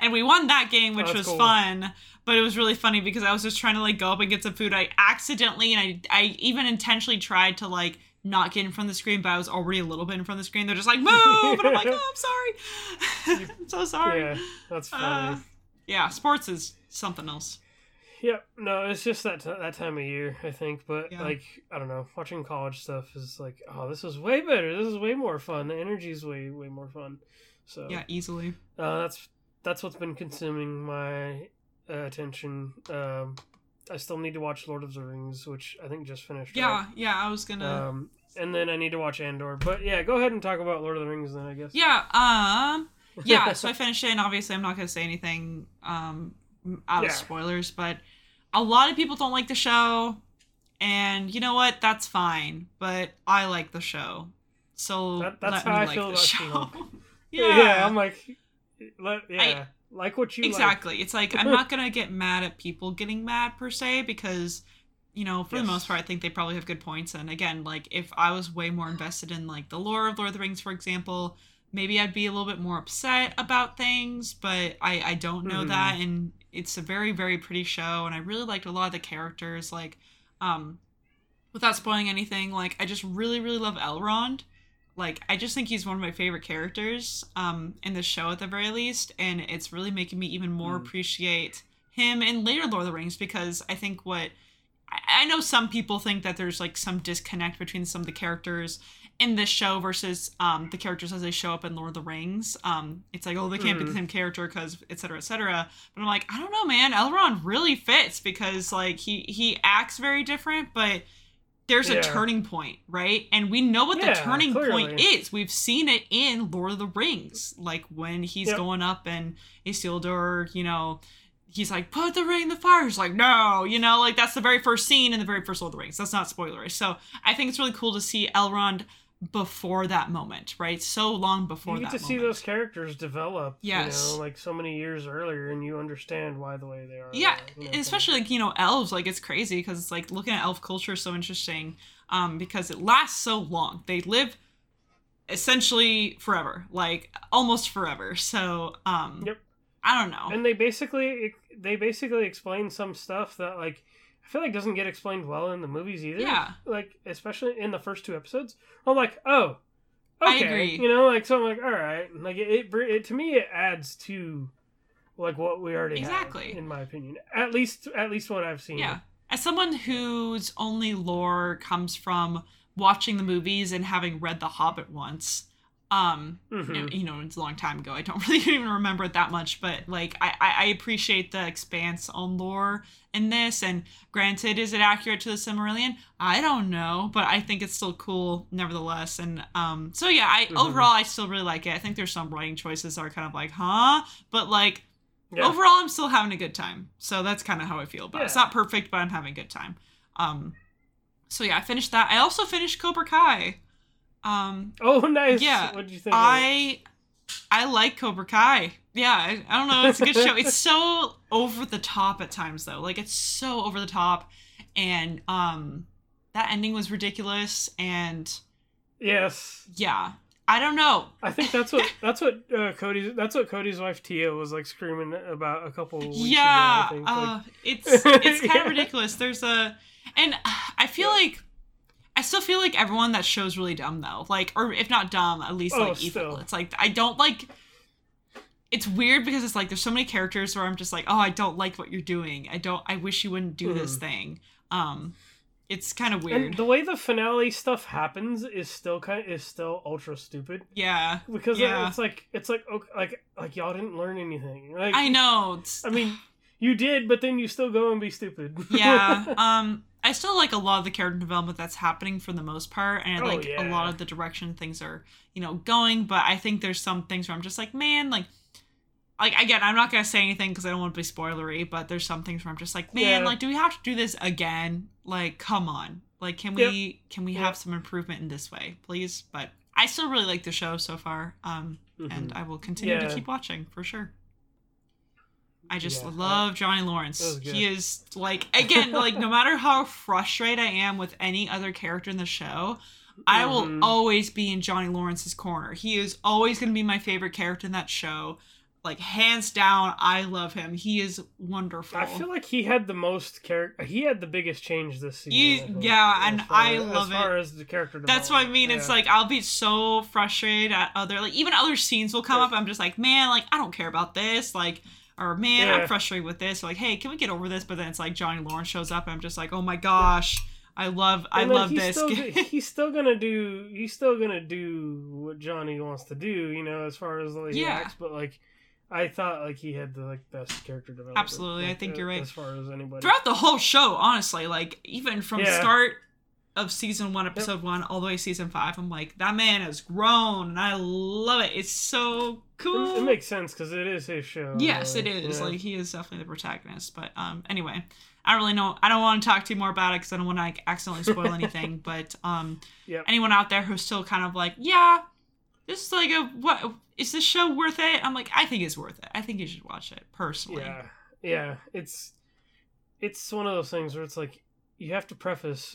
and we won that game, which oh, was cool. fun. But it was really funny because I was just trying to like go up and get some food. I accidentally, and I, I even intentionally tried to like not get in front of the screen, but I was already a little bit in front of the screen. They're just like, move! And I'm like, oh, I'm sorry. I'm so sorry. Yeah, that's funny. Uh, yeah, sports is something else. Yeah, no, it's just that t- that time of year, I think. But, yeah. like, I don't know, watching college stuff is like, oh, this is way better. This is way more fun. The energy is way, way more fun. So yeah, easily. Uh, that's that's what's been consuming my uh, attention. Um, I still need to watch Lord of the Rings, which I think just finished. Yeah, right? yeah, I was gonna. Um, and then I need to watch Andor. But yeah, go ahead and talk about Lord of the Rings then, I guess. Yeah. Um. Yeah. So I finished it, and obviously I'm not gonna say anything. Um. out of yeah. spoilers, but a lot of people don't like the show, and you know what, that's fine, but I like the show, so that, that's let how me I like feel the show. yeah. yeah I'm like let, yeah I, like what you exactly like. It's like I'm not gonna get mad at people getting mad per se, because you know for yes. the most part I think they probably have good points. And again, like if I was way more invested in like the lore of Lord of the Rings, for example, maybe I'd be a little bit more upset about things, but I, I don't know mm. that. And it's a very, very pretty show. And I really liked a lot of the characters, like, um, without spoiling anything, like I just really, really love Elrond. Like, I just think he's one of my favorite characters, um, in this show at the very least. And it's really making me even more mm. appreciate him and later Lord of the Rings, because I think what, I, I know some people think that there's like some disconnect between some of the characters in this show versus um, the characters as they show up in Lord of the Rings. Um, it's like, oh, they can't mm. be the same character because et cetera, et cetera. But I'm like, I don't know, man. Elrond really fits because like he, he acts very different, but there's yeah. a turning point, right? And we know what yeah, the turning clearly. point is. We've seen it in Lord of the Rings. Like when he's yep. going up and Isildur, you know, he's like, put the ring in the fire. He's like, no, you know, like that's the very first scene in the very first Lord of the Rings. That's not spoilerish. So I think it's really cool to see Elrond before that moment, right? So long before that moment. You get to see those characters develop, yes. you know, like so many years earlier, and you understand why the way they are. Yeah, you know, especially like, you know, elves, like it's crazy because it's like looking at elf culture is so interesting um, because it lasts so long. They live essentially forever, like almost forever. So, um, yep. I don't know. And they basically, they basically explain some stuff that like, I feel like doesn't get explained well in the movies either. Yeah. Like, especially in the first two episodes. I'm like, oh, okay. I agree. You know, like, so I'm like, all right. Like, it, it, it to me, it adds to, like, what we already exactly. have, in my opinion. At least, at least what I've seen. Yeah. As someone whose only lore comes from watching the movies and having read The Hobbit once, um, mm-hmm. you know, you know, it's a long time ago. I don't really even remember it that much, but like, I, I appreciate the expanse on lore in this. And granted, is it accurate to the Silmarillion? I don't know, but I think it's still cool nevertheless. And, um, so yeah, I, mm-hmm. overall, I still really like it. I think there's some writing choices that are kind of like, huh? But like, yeah. overall, I'm still having a good time. So that's kind of how I feel about yeah. it. It's not perfect, but I'm having a good time. Um, so yeah, I finished that. I also finished Cobra Kai. Um, oh, nice. Yeah. What did you think? I, I like Cobra Kai. Yeah. I, I don't know. It's a good show. It's so over the top at times though. Like it's so over the top. And, um, that ending was ridiculous. And yes. Yeah. I don't know. I think that's what, that's what, uh, Cody's, that's what Cody's wife Tia was like screaming about a couple weeks yeah, ago. Yeah. Uh, like... it's, it's kind yeah. of ridiculous. There's a, and I feel yeah. like, I still feel like everyone that show's really dumb though. Like, or if not dumb, at least oh, like evil. Still. It's like, I don't like, it's weird because it's like, there's so many characters where I'm just like, oh, I don't like what you're doing. I don't, I wish you wouldn't do mm. this thing. Um, it's kind of weird. And the way the finale stuff happens is still kind of, is still ultra stupid. Yeah. Because yeah. it's like, it's like, okay, like, like y'all didn't learn anything. Like, I know. It's... I mean, you did, but then you still go and be stupid. Yeah. Um, I still like a lot of the character development that's happening for the most part. And I like oh, yeah. a lot of the direction things are, you know, going. But I think there's some things where I'm just like, man, like, like again, I'm not going to say anything because I don't want to be spoilery. But there's some things where I'm just like, man, yeah. like, do we have to do this again? Like, come on. Like, can yep. we can we yep. have some improvement in this way, please? But I still really like the show so far. Um, mm-hmm. And I will continue yeah. to keep watching for sure. I just yeah, love Johnny Lawrence. He is like, again, like no matter how frustrated I am with any other character in the show, mm-hmm. I will always be in Johnny Lawrence's corner. He is always going to be my favorite character in that show. like hands down, I love him. He is wonderful. I feel like he had the most character. He had the biggest change this season. You, yeah, and far, I love it. As far it. as the character development. That's what I mean. Yeah. It's like I'll be so frustrated at other, like even other scenes will come yeah. up. I'm just like, man, like I don't care about this. Like, or man, yeah. I'm frustrated with this. Or, like, hey, can we get over this? But then it's like Johnny Lawrence shows up, and I'm just like, oh my gosh. Yeah. I love, I love this. Still, he's still gonna do, he's still gonna do what Johnny wants to do, you know, as far as like yeah. acts. But like, I thought like he had the like best character development. Absolutely, like, I think uh, you're right. As far as anybody throughout the whole show, honestly, like even from yeah. the start of season one, episode yep. one, all the way to season five, I'm like, that man has grown, and I love it. It's so cool. It makes sense because it is his show. Yes, really. It is. Yeah. Like he is definitely the protagonist. But um, anyway. I don't really know. I don't want to talk to you more about it because I don't want to like, accidentally spoil anything. But um, yep. anyone out there who's still kind of like, yeah, this is like a what is this show worth it? I'm like, I think it's worth it. I think you should watch it personally. Yeah, yeah. It's it's one of those things where it's like you have to preface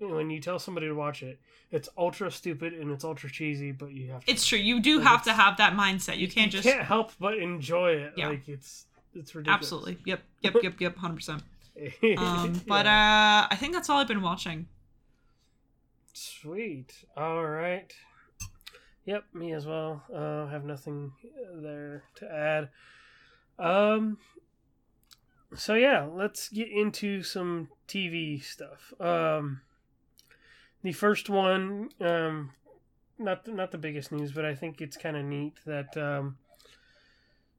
when you tell somebody to watch it. It's ultra stupid and it's ultra cheesy, but you have. to. It's true. You do have to have that mindset. You can't you just can't help but enjoy it. Yeah. Like it's it's ridiculous. Absolutely. Yep. Yep. Yep. Yep. one hundred percent. um but uh I think that's all I've been watching. Sweet. All right. Yep, me as well. Uh have nothing there to add. Um so yeah, let's get into some T V stuff. Um the first one, um not the, not the biggest news, but I think it's kind of neat that um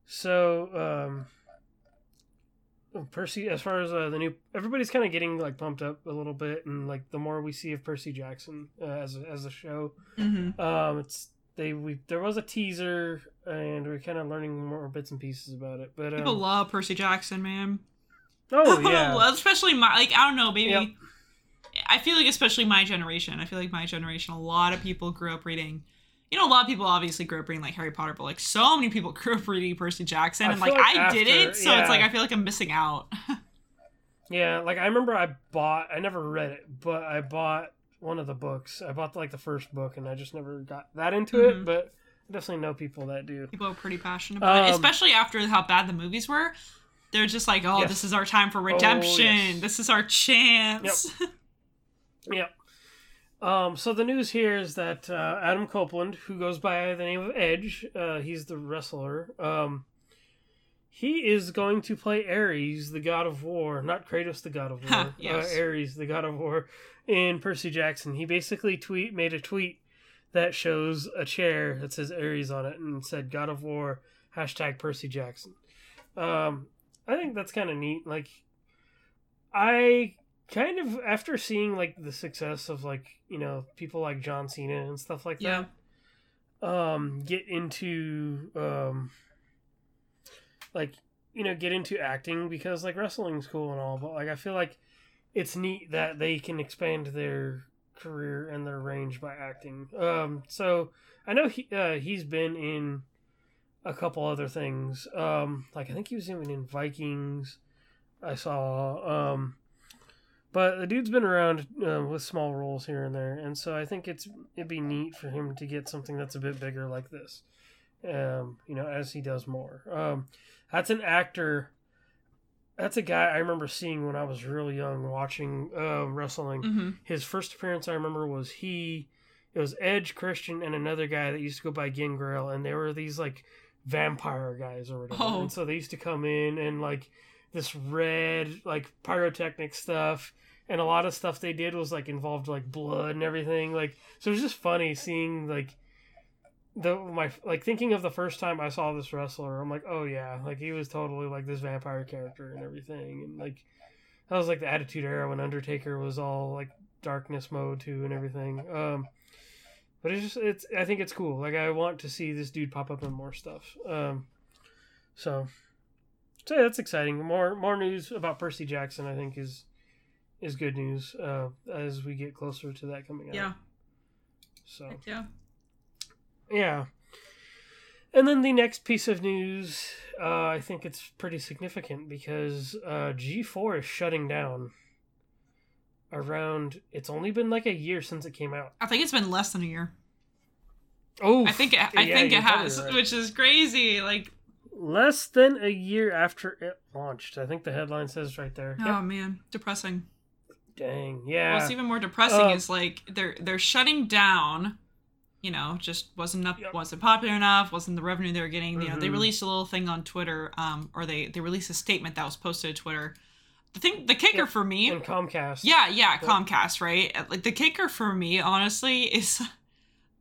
so um Percy, as far as uh, the new, everybody's kind of getting like pumped up a little bit, and like the more we see of Percy Jackson uh, as a, as a show, mm-hmm. um, it's they we there was a teaser, and we're kind of learning more bits and pieces about it. But um, people love Percy Jackson, man. Oh yeah, especially my like I don't know, maybe yep. I feel like especially my generation. I feel like my generation, a lot of people grew up reading. You know, a lot of people obviously grew up reading like Harry Potter, but like so many people grew up reading Percy Jackson, and I like, like I after, didn't, so yeah. it's like I feel like I'm missing out. yeah, like I remember I bought, I never read it, but I bought one of the books. I bought like the first book, and I just never got that into mm-hmm. it. But I definitely know people that do. People are pretty passionate about um, it, especially after how bad the movies were. They're just like, oh, yes. this is our time for redemption. Oh, yes. This is our chance. Yep. yep. Um, so the news here is that uh, Adam Copeland, who goes by the name of Edge, uh, he's the wrestler, um, he is going to play Ares, the god of war, not Kratos, the god of war, huh, yes. uh, Ares, the god of war, in Percy Jackson. He basically tweet made a tweet that shows a chair that says Ares on it and said God of War, hashtag Percy Jackson. Um, I think that's kind of neat. Like, I... Kind of after seeing like the success of like you know people like John Cena and stuff like yeah. that, um, get into um, like you know get into acting because like wrestling's cool and all, but like I feel like it's neat that they can expand their career and their range by acting. Um, so I know he uh, he's been in a couple other things. Um, like I think he was even in Vikings. I saw. Um, But the dude's been around uh, with small roles here and there, and so I think it's it'd be neat for him to get something that's a bit bigger like this, um, you know, as he does more. Um, that's an actor. That's a guy I remember seeing when I was really young watching uh, wrestling. Mm-hmm. His first appearance I remember was he, it was Edge, Christian, and another guy that used to go by Gangrel, and they were these like vampire guys or whatever. Oh. And so they used to come in and like this red like pyrotechnic stuff. And a lot of stuff they did was like involved like blood and everything. Like so, it was just funny seeing like the my like thinking of the first time I saw this wrestler. I'm like, oh yeah, like he was totally like this vampire character and everything. And like that was like the Attitude Era when Undertaker was all like darkness mode too and everything. Um, but it's just it's I think it's cool. Like I want to see this dude pop up in more stuff. Um, so so yeah, that's exciting. More more news about Percy Jackson. I think is. is good news uh, as we get closer to that coming out. Yeah. So. Heck yeah. Yeah. And then the next piece of news, uh, I think it's pretty significant because uh, G four is shutting down around, it's only been like a year since it came out. I think it's been less than a year. Oh. I think it, I yeah, think it has, right. Which is crazy. Like, less than a year after it launched. I think the headline says right there. Oh, yep. Man. Depressing. Dang. Yeah. What's even more depressing uh, is like they're they're shutting down, you know, just wasn't enough, yep. wasn't popular enough, wasn't the revenue they were getting. Mm-hmm. You know, they released a little thing on Twitter, um, or they, they released a statement that was posted to Twitter. The thing, the kicker yeah, for me, and Comcast. Yeah, yeah, but, Comcast, right? Like the kicker for me, honestly, is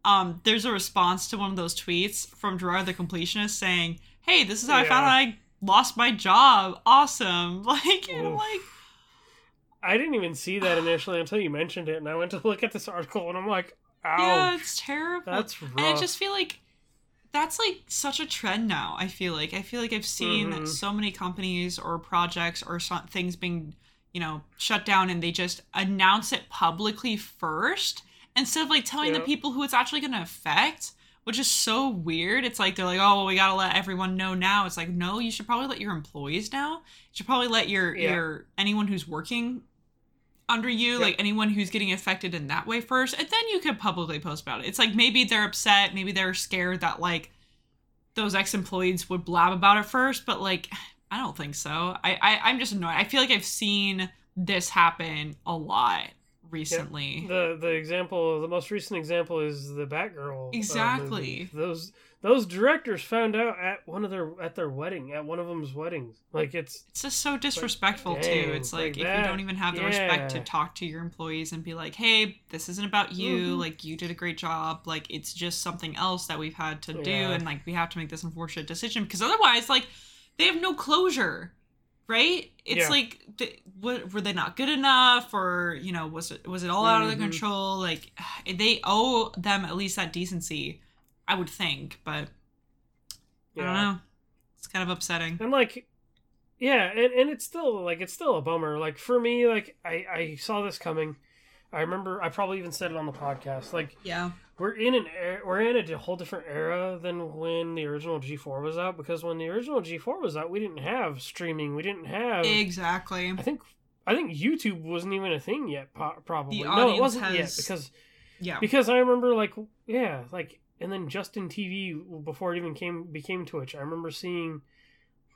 um, there's a response to one of those tweets from Jirard the Completionist saying, "Hey, this is how yeah. I found out I lost my job. Awesome!" Like, and I'm like, I didn't even see that initially until you mentioned it, and I went to look at this article, and I'm like, "Ow, yeah, it's terrible." That's rough. And I just feel like that's like such a trend now. I feel like I feel like I've seen mm-hmm. so many companies or projects or so- things being, you know, shut down, and they just announce it publicly first instead of like telling yep. the people who it's actually going to affect, which is so weird. It's like they're like, oh, well, we got to let everyone know now. It's like, no, you should probably let your employees know. You should probably let your yeah. your anyone who's working under you, yep. like anyone who's getting affected in that way first, and then you could publicly post about it. It's like maybe they're upset, maybe they're scared that like those ex-employees would blab about it first, but like I don't think so. I, I I'm just annoyed. I feel like I've seen this happen a lot recently. Yep. The the example, the most recent example is the Batgirl. Exactly. Uh, those those directors found out at one of their at their wedding, at one of them's weddings. Like it's it's just so disrespectful like, dang, too. It's like, like if that, you don't even have the yeah. respect to talk to your employees and be like, "Hey, this isn't about you. Mm-hmm. Like you did a great job. Like it's just something else that we've had to yeah. do, and like we have to make this unfortunate decision because otherwise, like they have no closure." Right? It's yeah. like, th- what, were they not good enough? Or, you know, was it was it all out mm-hmm. of their control? Like, they owe them at least that decency, I would think. But yeah. I don't know. It's kind of upsetting. And like, yeah, and, and it's still, like, it's still a bummer. Like, for me, like, I, I saw this coming. I remember, I probably even said it on the podcast. Like, yeah. We're in an er- we're in a whole different era than when the original G four was out, because when the original G four was out, we didn't have streaming, we didn't have exactly. I think I think YouTube wasn't even a thing yet. Po- probably the no, it wasn't has... yet because yeah, because I remember like yeah, like and then Justin T V before it even came became Twitch. I remember seeing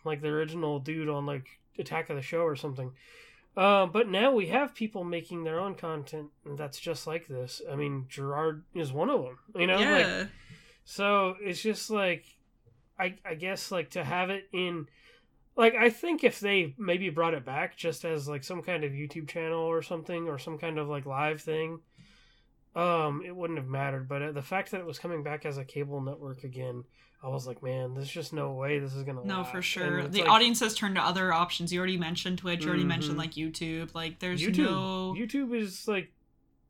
like the original dude on like Attack of the Show or something. Uh, but now we have people making their own content that's just like this. I mean, Jirard is one of them, you know? Yeah. Like, so it's just like, I, I guess like to have it in, like, I think if they maybe brought it back just as like some kind of YouTube channel or something or some kind of like live thing, um, it wouldn't have mattered. But the fact that it was coming back as a cable network again, I was like, man, there's just no way this is going to No, last. For sure. The like, audience has turned to other options. You already mentioned Twitch. You already mm-hmm. mentioned, like, YouTube. Like, there's YouTube. no... YouTube is, like,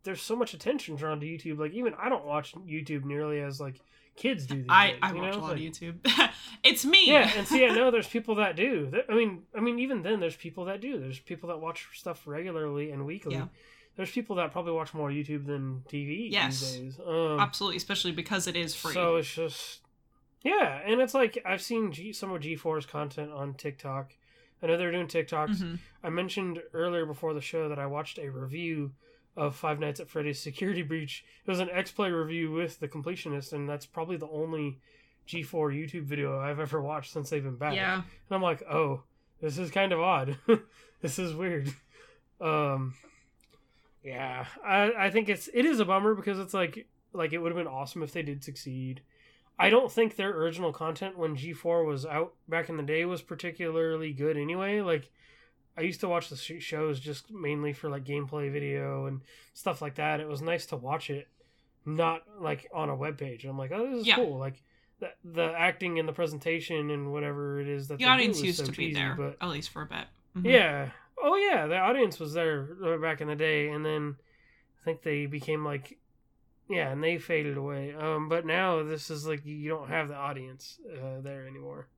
there's so much attention drawn to YouTube. Like, even I don't watch YouTube nearly as, like, kids do these I, days, I watch know? a lot like, of YouTube. It's me! Yeah, and see, I know there's people that do. I mean, I mean, even then, there's people that do. There's people that watch stuff regularly and weekly. Yeah. There's people that probably watch more YouTube than T V yes. these days. Um, Absolutely, especially because it is free. So it's just... Yeah, and it's like I've seen G- some of G four's content on TikTok. I know they're doing TikToks. Mm-hmm. I mentioned earlier before the show that I watched a review of Five Nights at Freddy's Security Breach. It was an X-Play review with The Completionist, and that's probably the only G four YouTube video I've ever watched since they've been back. Yeah. And I'm like, oh, this is kind of odd. This is weird. Um, yeah, I, I think it's it is a bummer because it's like like it would have been awesome if they did succeed. I don't think their original content when G four was out back in the day was particularly good anyway. Like, I used to watch the shows just mainly for, like, gameplay video and stuff like that. It was nice to watch it not, like, on a webpage. I'm like, oh, this is yeah. cool. Like, the, the acting and the presentation and whatever it is that the audience used so to cheesy, be there, but... at least for a bit. Mm-hmm. Yeah. Oh, yeah, the audience was there back in the day, and then I think they became, like... Yeah, and they faded away. Um, but now this is like you don't have the audience uh, there anymore.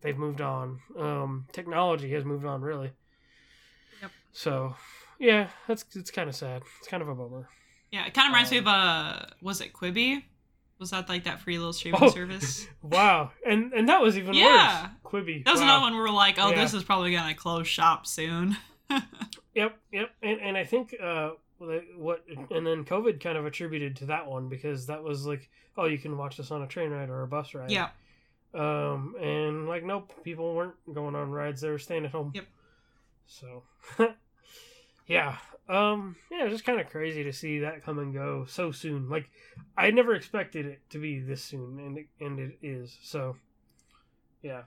They've moved on. Um, technology has moved on, really. Yep. So, yeah, that's it's kind of sad. It's kind of a bummer. Yeah, it kind of reminds um, me of a was it Quibi? Was that like that free little streaming oh, service? Wow, and and that was even yeah. worse. Quibi. That was wow. another one where we're like, oh, yeah. this is probably gonna close shop soon. yep, yep, and and I think. Uh, What and then COVID kind of attributed to that one because that was like, oh, you can watch this on a train ride or a bus ride. Yeah. Um, and like, nope, people weren't going on rides. They were staying at home. Yep. So, yeah. Um, yeah, it was just kind of crazy to see that come and go so soon. Like, I never expected it to be this soon, and it, and it is. So, yeah.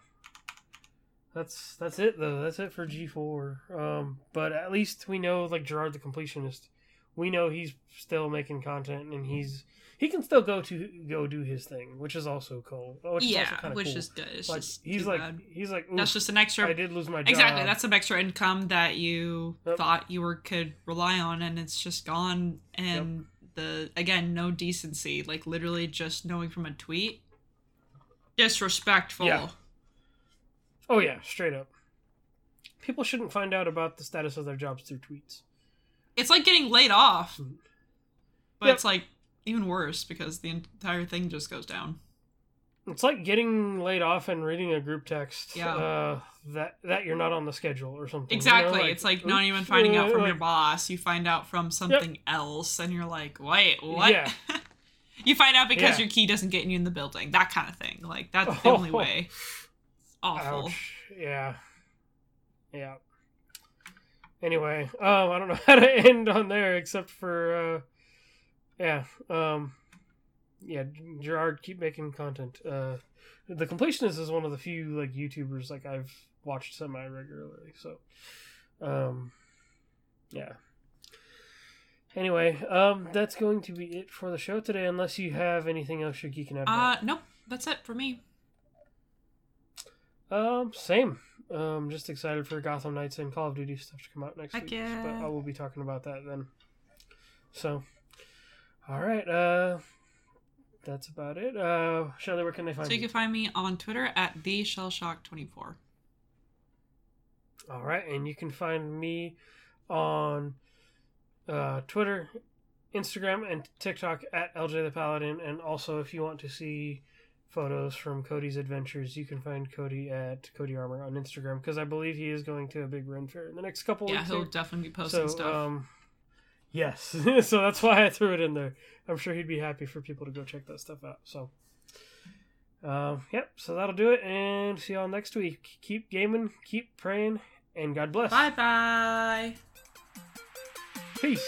That's that's it though. That's it for G four. Um, but at least we know, like Jirard the Completionist, we know he's still making content, and he's he can still go to go do his thing, which is also cool. Which yeah, is also which cool. is good. It's like, just he's like bad. he's like that's just an extra. I did lose my job. Exactly, that's some extra income that you yep. thought you were could rely on, and it's just gone. And yep. the again, no decency. Like literally, just knowing from a tweet, disrespectful. Yeah. Oh yeah, straight up. People shouldn't find out about the status of their jobs through tweets. It's like getting laid off. But yep. it's like even worse because the entire thing just goes down. It's like getting laid off and reading a group text yeah. uh, that that you're not on the schedule or something. Exactly. You know, like, it's like not even finding out from like, your boss. You find out from something yep. else and you're like, wait, what? Yeah. You find out because yeah. your key doesn't get you in the building. That kind of thing. Like, that's the oh. only way. It's awful. Ouch. Yeah. Yeah. Anyway, um, I don't know how to end on there except for, uh, yeah, um, yeah, Jirard, keep making content. Uh, the Completionist is one of the few, like, YouTubers, like, I've watched semi-regularly, so, um, yeah. Anyway, um, that's going to be it for the show today, unless you have anything else you're geeking out about. Uh, nope, that's it for me. Um, same. Um, just excited for Gotham Knights and Call of Duty stuff to come out next week. Yeah. But I will be talking about that then. So, all right. Uh, that's about it. Uh, Shelly, where can they find you? So you can find me on Twitter at the shell shock twenty-four. All right, and you can find me on uh, Twitter, Instagram, and TikTok at L J the Paladin. And also, if you want to see photos from Cody's adventures, you can find Cody at Cody Armor on Instagram, because I believe he is going to a big Ren fair in the next couple yeah, weeks. Yeah, he'll here. definitely be posting so, stuff. Um, yes, so that's why I threw it in there. I'm sure he'd be happy for people to go check that stuff out. So, um, yep, so that'll do it, and see y'all next week. Keep gaming, keep praying, and God bless. Bye-bye. Peace.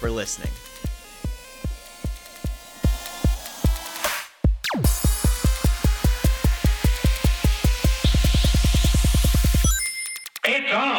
for listening. It's on!